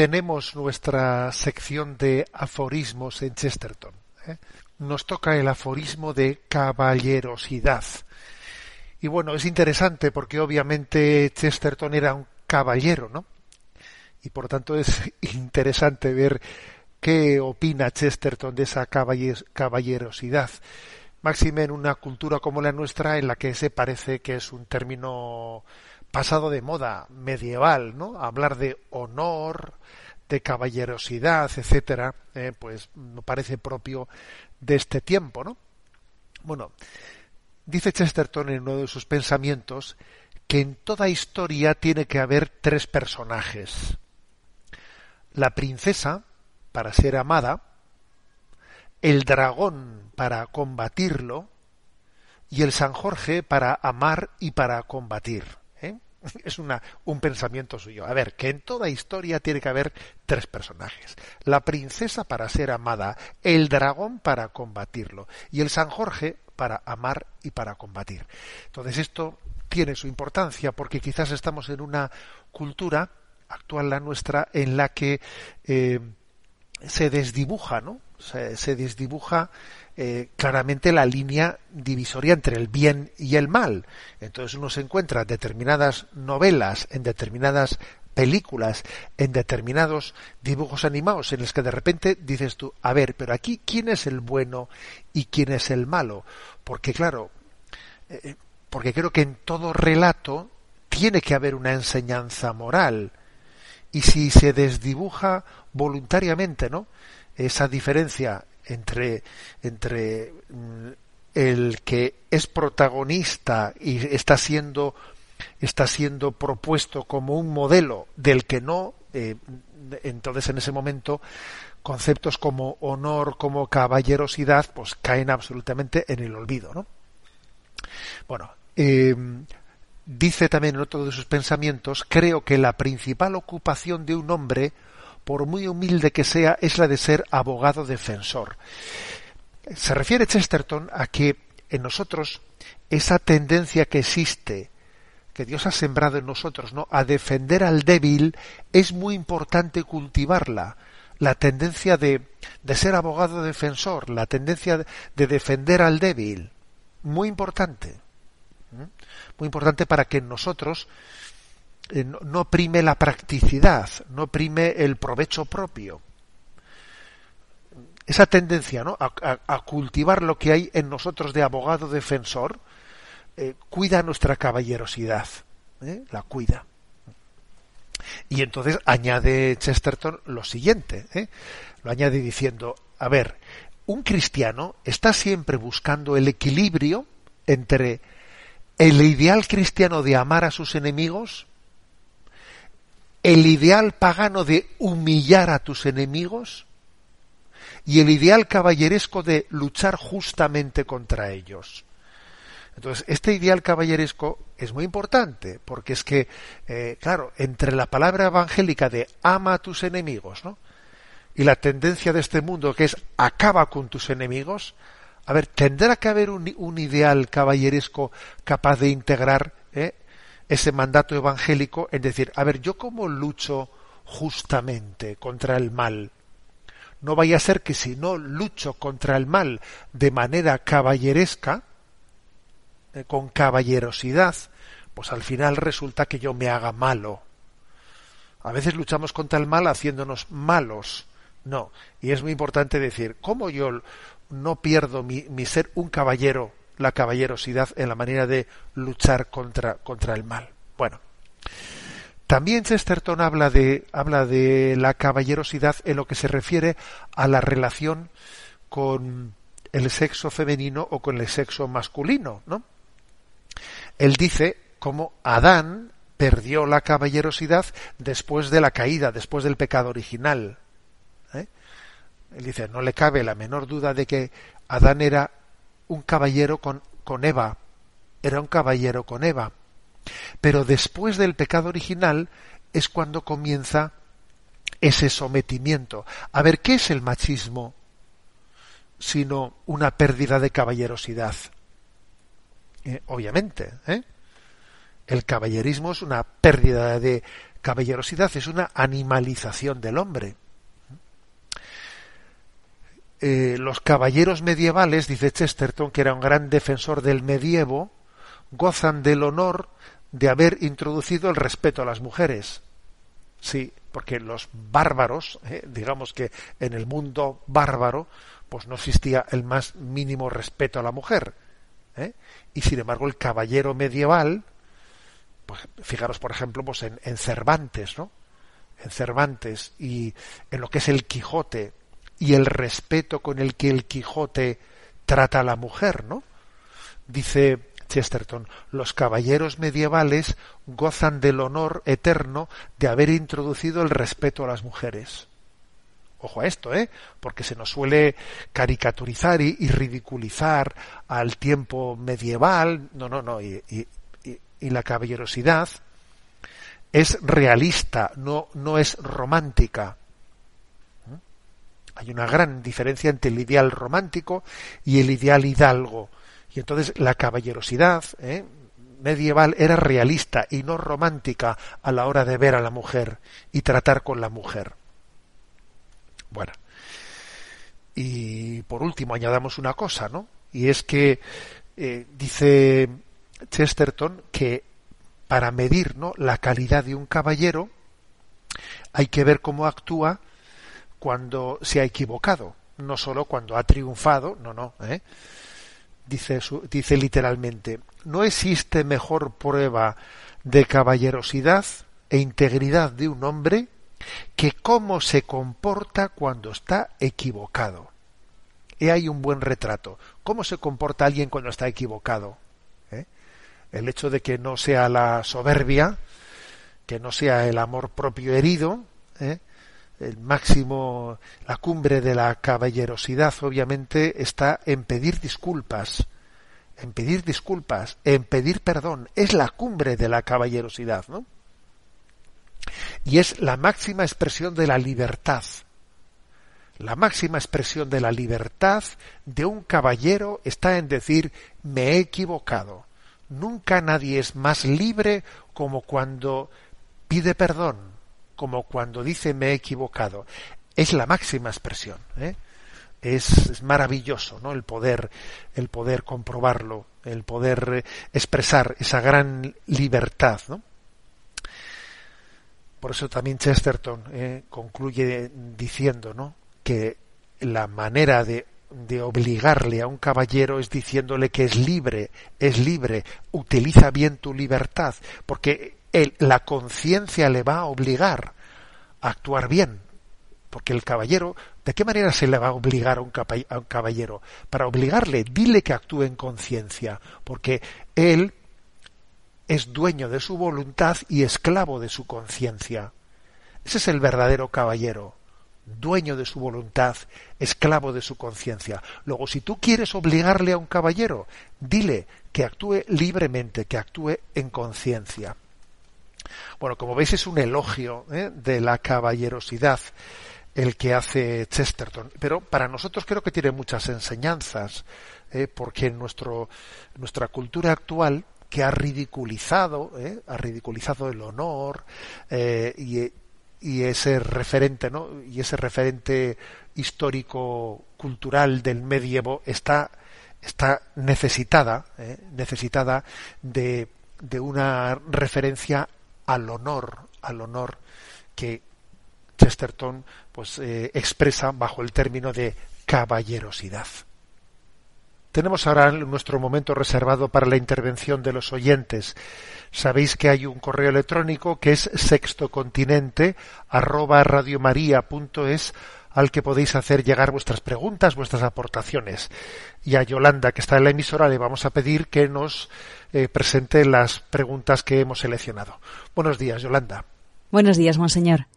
tenemos nuestra sección de aforismos en Chesterton. Nos toca el aforismo de caballerosidad. Y bueno, es interesante porque obviamente Chesterton era un caballero, ¿no? Y por tanto es interesante ver qué opina Chesterton de esa caballerosidad. Máxime en una cultura como la nuestra, en la que se parece que es un término pasado de moda, medieval, ¿no? Hablar de honor, de caballerosidad, etcétera, pues me parece propio de este tiempo, ¿no? Bueno, dice Chesterton en uno de sus pensamientos que en toda historia tiene que haber tres personajes: la princesa para ser amada, el dragón para combatirlo y el San Jorge para amar y para combatir. Es un pensamiento suyo. A ver, que en toda historia tiene que haber tres personajes: la princesa para ser amada, el dragón para combatirlo y el San Jorge para amar y para combatir. Entonces esto tiene su importancia porque quizás estamos en una cultura actual, la nuestra, en la que se desdibuja, ¿no? Se desdibuja claramente la línea divisoria entre el bien y el mal. Entonces uno se encuentra determinadas novelas, en determinadas películas, en determinados dibujos animados, en los que de repente dices tú, a ver, pero aquí ¿quién es el bueno y quién es el malo? Porque claro, porque creo que en todo relato tiene que haber una enseñanza moral. Y si se desdibuja voluntariamente, ¿no?, esa diferencia entre el que es protagonista y está siendo propuesto como un modelo del que no, entonces en ese momento conceptos como honor, como caballerosidad, pues caen absolutamente en el olvido, ¿no? Bueno, dice también en otro de sus pensamientos, creo que la principal ocupación de un hombre, por muy humilde que sea, es la de ser abogado defensor. Se refiere Chesterton a que en nosotros esa tendencia que existe, que Dios ha sembrado en nosotros, ¿no?, a defender al débil, es muy importante cultivarla. La tendencia de ser abogado defensor, la tendencia de defender al débil, muy importante. Muy importante para que en nosotros no prime la practicidad, no prime el provecho propio. Esa tendencia, ¿no?, a cultivar lo que hay en nosotros de abogado defensor, cuida nuestra caballerosidad, la cuida. Y entonces añade Chesterton lo siguiente, lo añade diciendo, a ver, un cristiano está siempre buscando el equilibrio entre el ideal cristiano de amar a sus enemigos, el ideal pagano de humillar a tus enemigos y el ideal caballeresco de luchar justamente contra ellos. Entonces, este ideal caballeresco es muy importante, porque es que, claro, entre la palabra evangélica de ama a tus enemigos, ¿no?, y la tendencia de este mundo que es acaba con tus enemigos, a ver, tendrá que haber un ideal caballeresco capaz de integrar ese mandato evangélico, es decir, a ver, yo cómo lucho justamente contra el mal. No vaya a ser que si no lucho contra el mal de manera caballeresca, con caballerosidad, pues al final resulta que yo me haga malo. A veces luchamos contra el mal haciéndonos malos. No, y es muy importante decir, ¿cómo yo no pierdo mi ser un caballero, la caballerosidad en la manera de luchar contra el mal? Bueno, también Chesterton habla de la caballerosidad en lo que se refiere a la relación con el sexo femenino o con el sexo masculino, ¿no? Él dice cómo Adán perdió la caballerosidad después de la caída, después del pecado original. Él dice, no le cabe la menor duda de que Adán era un caballero con Eva, era un caballero con Eva. Pero después del pecado original es cuando comienza ese sometimiento. A ver, ¿qué es el machismo sino una pérdida de caballerosidad? Obviamente, el caballerismo es una pérdida de caballerosidad es una animalización del hombre. Los caballeros medievales, dice Chesterton, que era un gran defensor del medievo, gozan del honor de haber introducido el respeto a las mujeres. Sí, porque los bárbaros, digamos que en el mundo bárbaro, pues no existía el más mínimo respeto a la mujer. Y sin embargo el caballero medieval, pues fijaros por ejemplo pues en Cervantes, ¿no? En Cervantes y en lo que es el Quijote y el respeto con el que el Quijote trata a la mujer, ¿no? Dice Chesterton, los caballeros medievales gozan del honor eterno de haber introducido el respeto a las mujeres. Ojo a esto, porque se nos suele caricaturizar y ridiculizar al tiempo medieval. No, y la caballerosidad es realista, no es romántica. Hay una gran diferencia entre el ideal romántico y el ideal hidalgo. Y entonces la caballerosidad medieval era realista y no romántica a la hora de ver a la mujer y tratar con la mujer. Bueno, y por último añadamos una cosa, ¿no? Y es que dice Chesterton que para medir, ¿no?, la calidad de un caballero hay que ver cómo actúa cuando se ha equivocado, no solo cuando ha triunfado, no. Dice literalmente, no existe mejor prueba de caballerosidad e integridad de un hombre que cómo se comporta cuando está equivocado. Y hay un buen retrato. ¿Cómo se comporta alguien cuando está equivocado? El hecho de que no sea la soberbia, que no sea el amor propio herido, el máximo, la cumbre de la caballerosidad, obviamente, está en pedir disculpas, en pedir perdón. Es la cumbre de la caballerosidad, ¿no? Y es la máxima expresión de la libertad. La máxima expresión de la libertad de un caballero está en decir, me he equivocado. Nunca nadie es más libre como cuando pide perdón, como cuando dice, me he equivocado. Es la máxima expresión. Es maravilloso, ¿no?, el poder comprobarlo, el poder expresar esa gran libertad, ¿no? Por eso también Chesterton concluye diciendo, ¿no?, que la manera de obligarle a un caballero es diciéndole que es libre, utiliza bien tu libertad, porque la conciencia le va a obligar a actuar bien. Porque el caballero, ¿de qué manera se le va a obligar a un caballero? Para obligarle, dile que actúe en conciencia, porque él es dueño de su voluntad y esclavo de su conciencia. Ese es el verdadero caballero, dueño de su voluntad, esclavo de su conciencia. Luego, si tú quieres obligarle a un caballero, dile que actúe libremente, que actúe en conciencia. Bueno, como veis, es un elogio de la caballerosidad el que hace Chesterton, pero para nosotros creo que tiene muchas enseñanzas, porque en nuestra cultura actual, que ha ridiculizado el honor y ese referente, ¿no?, y ese referente histórico cultural del medievo está necesitada de una referencia al honor que Chesterton pues expresa bajo el término de caballerosidad. Tenemos ahora nuestro momento reservado para la intervención de los oyentes. Sabéis que hay un correo electrónico que es sextocontinente@radiomaria.es al que podéis hacer llegar vuestras preguntas, vuestras aportaciones. Y a Yolanda, que está en la emisora, le vamos a pedir que nos presente las preguntas que hemos seleccionado. Buenos días, Yolanda. Buenos días, monseñor.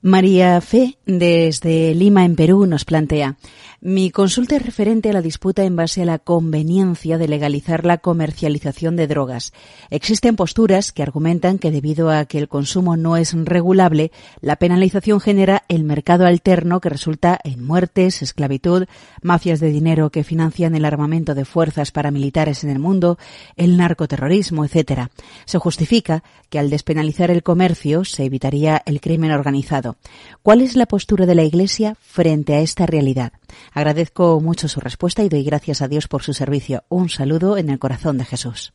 María Fe, desde Lima, en Perú, nos plantea: Mi consulta es referente a la disputa en base a la conveniencia de legalizar la comercialización de drogas. Existen posturas que argumentan que debido a que el consumo no es regulable, la penalización genera el mercado alterno que resulta en muertes, esclavitud, mafias de dinero que financian el armamento de fuerzas paramilitares en el mundo, el narcoterrorismo, etcétera. Se justifica que al despenalizar el comercio se evitaría el crimen organizado. ¿Cuál es la postura de la Iglesia frente a esta realidad? Agradezco mucho su respuesta y doy gracias a Dios por su servicio. Un saludo en el corazón de Jesús.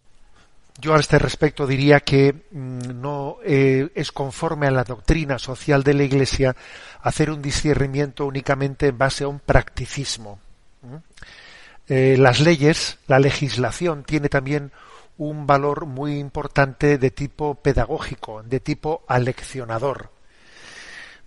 Yo a este respecto diría que no es conforme a la doctrina social de la Iglesia hacer un discernimiento únicamente en base a un practicismo. Las leyes, la legislación, tiene también un valor muy importante de tipo pedagógico, de tipo aleccionador.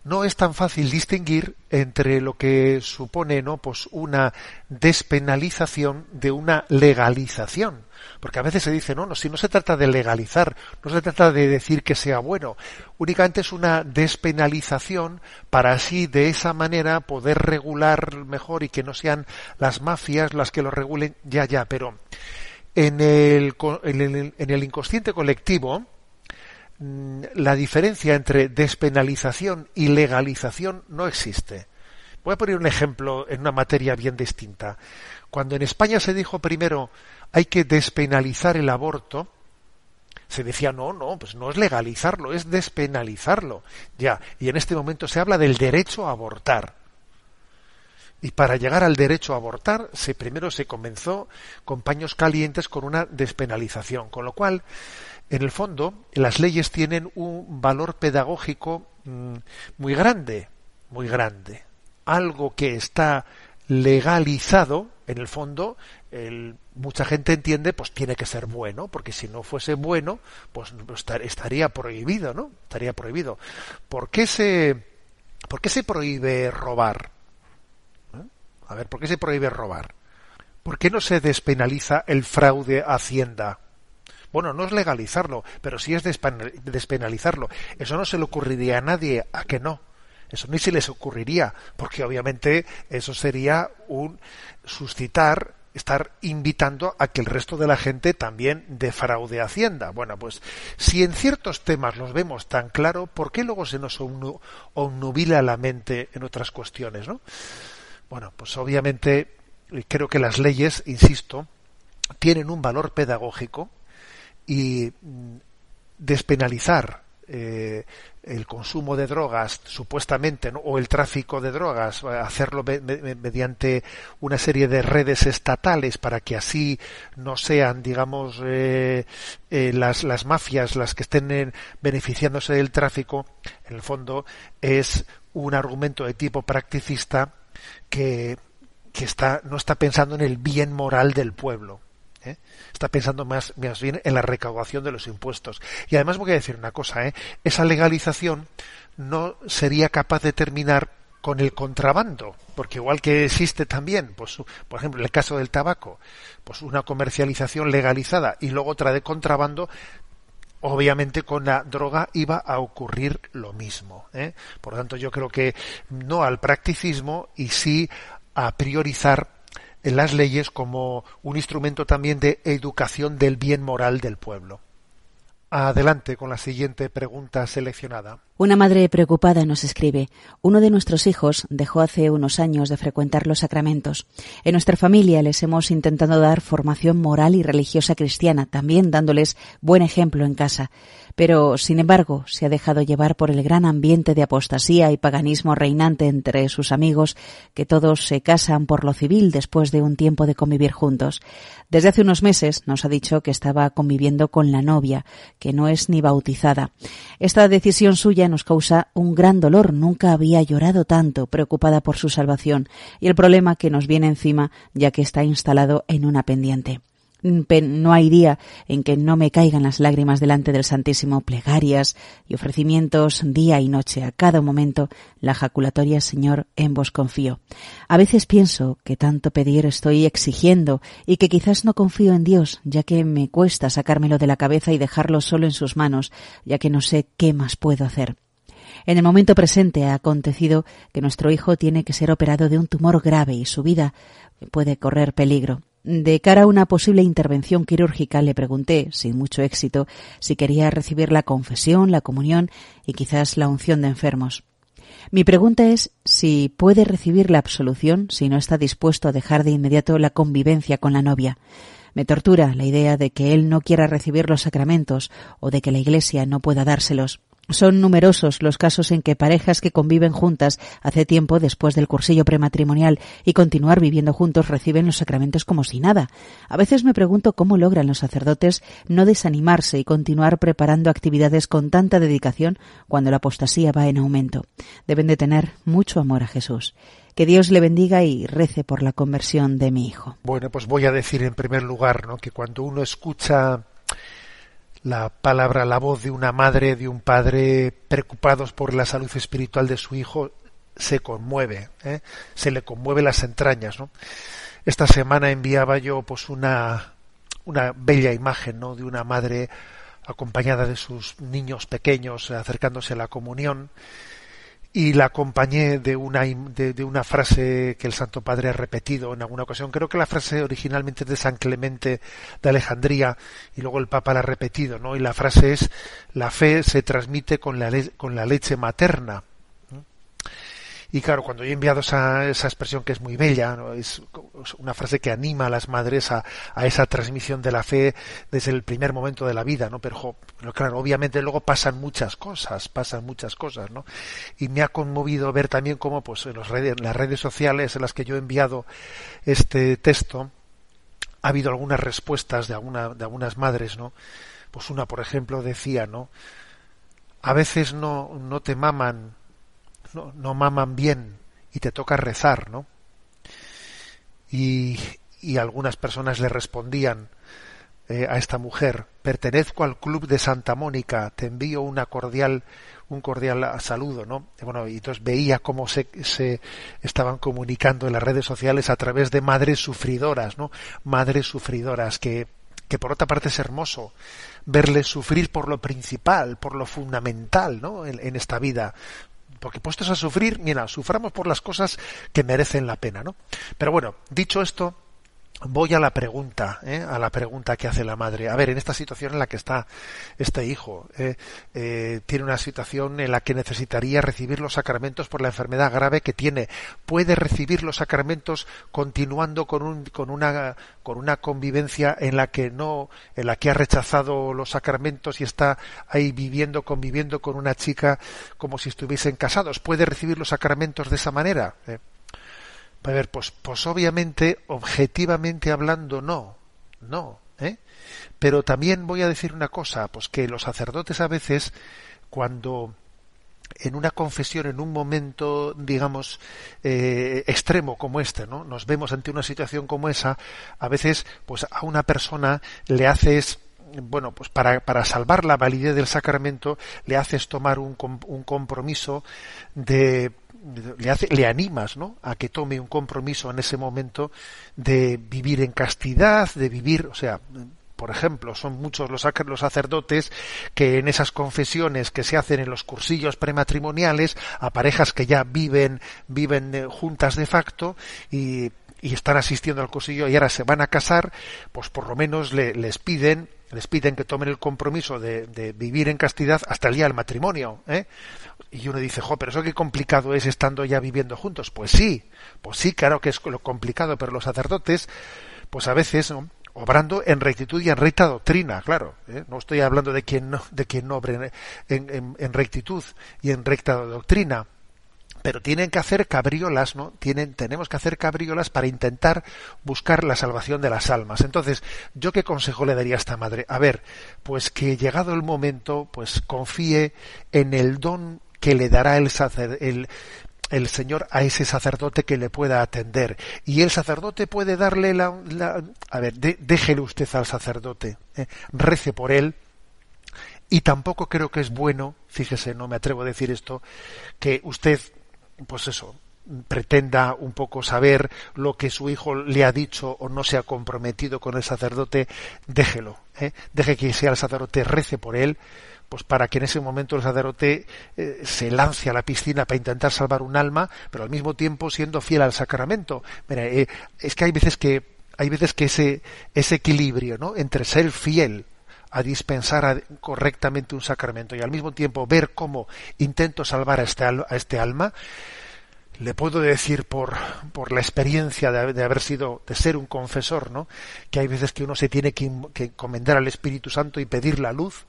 No es tan fácil distinguir entre lo que supone, ¿no?, pues una despenalización de una legalización. Porque a veces se dice, no, si no se trata de legalizar, no se trata de decir que sea bueno. Únicamente es una despenalización para así, de esa manera, poder regular mejor y que no sean las mafias las que lo regulen. Pero en el inconsciente colectivo, la diferencia entre despenalización y legalización no existe. Voy a poner un ejemplo en una materia bien distinta. Cuando en España se dijo primero hay que despenalizar el aborto, se decía no, pues no es legalizarlo, es despenalizarlo. Y en este momento se habla del derecho a abortar. Y para llegar al derecho a abortar, primero se comenzó con paños calientes con una despenalización, con lo cual, en el fondo, las leyes tienen un valor pedagógico muy grande. Algo que está legalizado, en el fondo, mucha gente entiende, pues tiene que ser bueno, porque si no fuese bueno, pues estaría prohibido, ¿no? Estaría prohibido. ¿Por qué se prohíbe robar? A ver, ¿por qué se prohíbe robar? ¿Por qué no se despenaliza el fraude a Hacienda? Bueno, no es legalizarlo, pero sí es despenalizarlo. Eso no se le ocurriría a nadie, ¿a que no? Eso ni se les ocurriría, porque obviamente eso sería estar invitando a que el resto de la gente también defraude Hacienda. Bueno, pues si en ciertos temas los vemos tan claro, ¿por qué luego se nos obnubila la mente en otras cuestiones, ¿no? Bueno, pues obviamente creo que las leyes, insisto, tienen un valor pedagógico. Y despenalizar el consumo de drogas, supuestamente, ¿no?, o el tráfico de drogas, hacerlo mediante una serie de redes estatales para que así no sean, digamos, las mafias las que estén beneficiándose del tráfico, en el fondo es un argumento de tipo practicista que no está pensando en el bien moral del pueblo. Está pensando más bien en la recaudación de los impuestos. Y además voy a decir una cosa, esa legalización no sería capaz de terminar con el contrabando, porque igual que existe también, pues, por ejemplo, en el caso del tabaco, pues una comercialización legalizada y luego otra de contrabando, obviamente con la droga iba a ocurrir lo mismo. Por lo tanto, yo creo que no al practicismo y sí a priorizar en las leyes como un instrumento también de educación del bien moral del pueblo. Adelante con la siguiente pregunta seleccionada. Una madre preocupada nos escribe: uno de nuestros hijos dejó hace unos años de frecuentar los sacramentos. En nuestra familia les hemos intentado dar formación moral y religiosa cristiana, también dándoles buen ejemplo en casa. Pero, sin embargo, se ha dejado llevar por el gran ambiente de apostasía y paganismo reinante entre sus amigos, que todos se casan por lo civil después de un tiempo de convivir juntos. Desde hace unos meses nos ha dicho que estaba conviviendo con la novia, que no es ni bautizada. Esta decisión suya nos causa un gran dolor. Nunca había llorado tanto, preocupada por su salvación y el problema que nos viene encima, ya que está instalado en una pendiente. No hay día en que no me caigan las lágrimas delante del Santísimo, plegarias y ofrecimientos día y noche. A cada momento la jaculatoria: Señor, en vos confío. A veces pienso que tanto pedir estoy exigiendo y que quizás no confío en Dios, ya que me cuesta sacármelo de la cabeza y dejarlo solo en sus manos, ya que no sé qué más puedo hacer. En el momento presente ha acontecido que nuestro hijo tiene que ser operado de un tumor grave y su vida puede correr peligro. De cara a una posible intervención quirúrgica le pregunté, sin mucho éxito, si quería recibir la confesión, la comunión y quizás la unción de enfermos. Mi pregunta es si puede recibir la absolución si no está dispuesto a dejar de inmediato la convivencia con la novia. Me tortura la idea de que él no quiera recibir los sacramentos o de que la Iglesia no pueda dárselos. Son numerosos los casos en que parejas que conviven juntas hace tiempo después del cursillo prematrimonial y continuar viviendo juntos reciben los sacramentos como si nada. A veces me pregunto cómo logran los sacerdotes no desanimarse y continuar preparando actividades con tanta dedicación cuando la apostasía va en aumento. Deben de tener mucho amor a Jesús. Que Dios le bendiga y rece por la conversión de mi hijo. Bueno, pues voy a decir en primer lugar, ¿no?, que cuando uno escucha la palabra, la voz de una madre, de un padre preocupados por la salud espiritual de su hijo, se conmueve, se le conmueve las entrañas, ¿no? Esta semana enviaba yo pues una bella imagen, ¿no?, de una madre acompañada de sus niños pequeños acercándose a la comunión y la acompañé de una frase que el Santo Padre ha repetido en alguna ocasión. Creo que la frase originalmente es de San Clemente de Alejandría y luego el Papa la ha repetido, ¿no? Y la frase es: la fe se transmite con la leche materna. Y claro, cuando yo he enviado esa expresión, que es muy bella, ¿no?, es una frase que anima a las madres a esa transmisión de la fe desde el primer momento de la vida, ¿no? Pero claro, obviamente luego pasan muchas cosas, ¿no? Y me ha conmovido ver también cómo pues en las redes sociales en las que yo he enviado este texto ha habido algunas respuestas de algunas madres, ¿no? Pues una, por ejemplo, decía, ¿no?, a veces no te maman, no maman bien y te toca rezar, ¿no? Y algunas personas le respondían a esta mujer: pertenezco al club de Santa Mónica, te envío un cordial saludo, ¿no? Y bueno, y entonces veía cómo se estaban comunicando en las redes sociales a través de madres sufridoras, ¿no? Madres sufridoras que por otra parte es hermoso verles sufrir por lo principal, por lo fundamental, ¿no?, en esta vida. Porque puestos a sufrir, mira, suframos por las cosas que merecen la pena, ¿no? Pero bueno, dicho esto, voy a la pregunta, a la pregunta que hace la madre. A ver, en esta situación en la que está este hijo, tiene una situación en la que necesitaría recibir los sacramentos por la enfermedad grave que tiene. ¿Puede recibir los sacramentos continuando con una convivencia en la que ha rechazado los sacramentos y está ahí conviviendo con una chica como si estuviesen casados? ¿Puede recibir los sacramentos de esa manera? A ver, pues obviamente, objetivamente hablando, no, ¿eh? Pero también voy a decir una cosa, pues que los sacerdotes a veces, cuando en una confesión, en un momento, digamos, extremo como este, ¿no?, nos vemos ante una situación como esa, a veces, pues a una persona le haces, bueno, pues para salvar la validez del sacramento, le haces tomar un compromiso le animas, ¿no?, a que tome un compromiso en ese momento de vivir en castidad, de vivir, o sea, por ejemplo, son muchos los sacerdotes que en esas confesiones que se hacen en los cursillos prematrimoniales a parejas que ya viven juntas de facto y están asistiendo al cursillo y ahora se van a casar, pues por lo menos les piden que tomen el compromiso de vivir en castidad hasta el día del matrimonio, ¿eh? Y uno dice: pero eso qué complicado es estando ya viviendo juntos. Pues sí, claro que es lo complicado, pero los sacerdotes, pues a veces, ¿no?, obrando en rectitud y en recta doctrina, claro, ¿eh? No estoy hablando de quien no obre en rectitud y en recta doctrina, pero tienen que hacer cabriolas, ¿no? Tenemos que hacer cabriolas para intentar buscar la salvación de las almas. Entonces, ¿yo qué consejo le daría a esta madre? A ver, pues que llegado el momento, pues confíe en el don que le dará el Señor a ese sacerdote que le pueda atender. Y el sacerdote puede darle déjele usted al sacerdote, rece por él. Y tampoco creo que es bueno, fíjese, no me atrevo a decir esto, que usted, pues eso, pretenda un poco saber lo que su hijo le ha dicho o no se ha comprometido con el sacerdote, déjelo, deje que sea el sacerdote, rece por él, pues para que en ese momento el sacerdote se lance a la piscina para intentar salvar un alma, pero al mismo tiempo siendo fiel al sacramento. Mira, es que hay veces que ese equilibrio, ¿no?, entre ser fiel a dispensar correctamente un sacramento y al mismo tiempo ver cómo intento salvar a este alma. Le puedo decir por la experiencia de ser un confesor, ¿no?, que hay veces que uno se tiene que encomendar al Espíritu Santo y pedir la luz,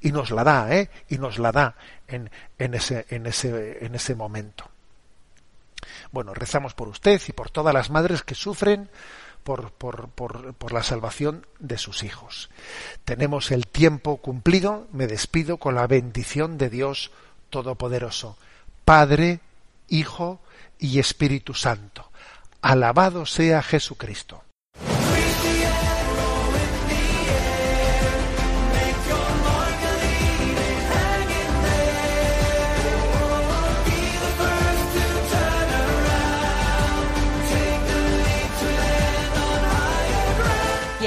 y nos la da, y nos la da en ese momento. Bueno, rezamos por usted y por todas las madres que sufren por la salvación de sus hijos. Tenemos el tiempo cumplido. Me despido con la bendición de Dios Todopoderoso, Padre, Hijo y Espíritu Santo. Alabado sea Jesucristo. Y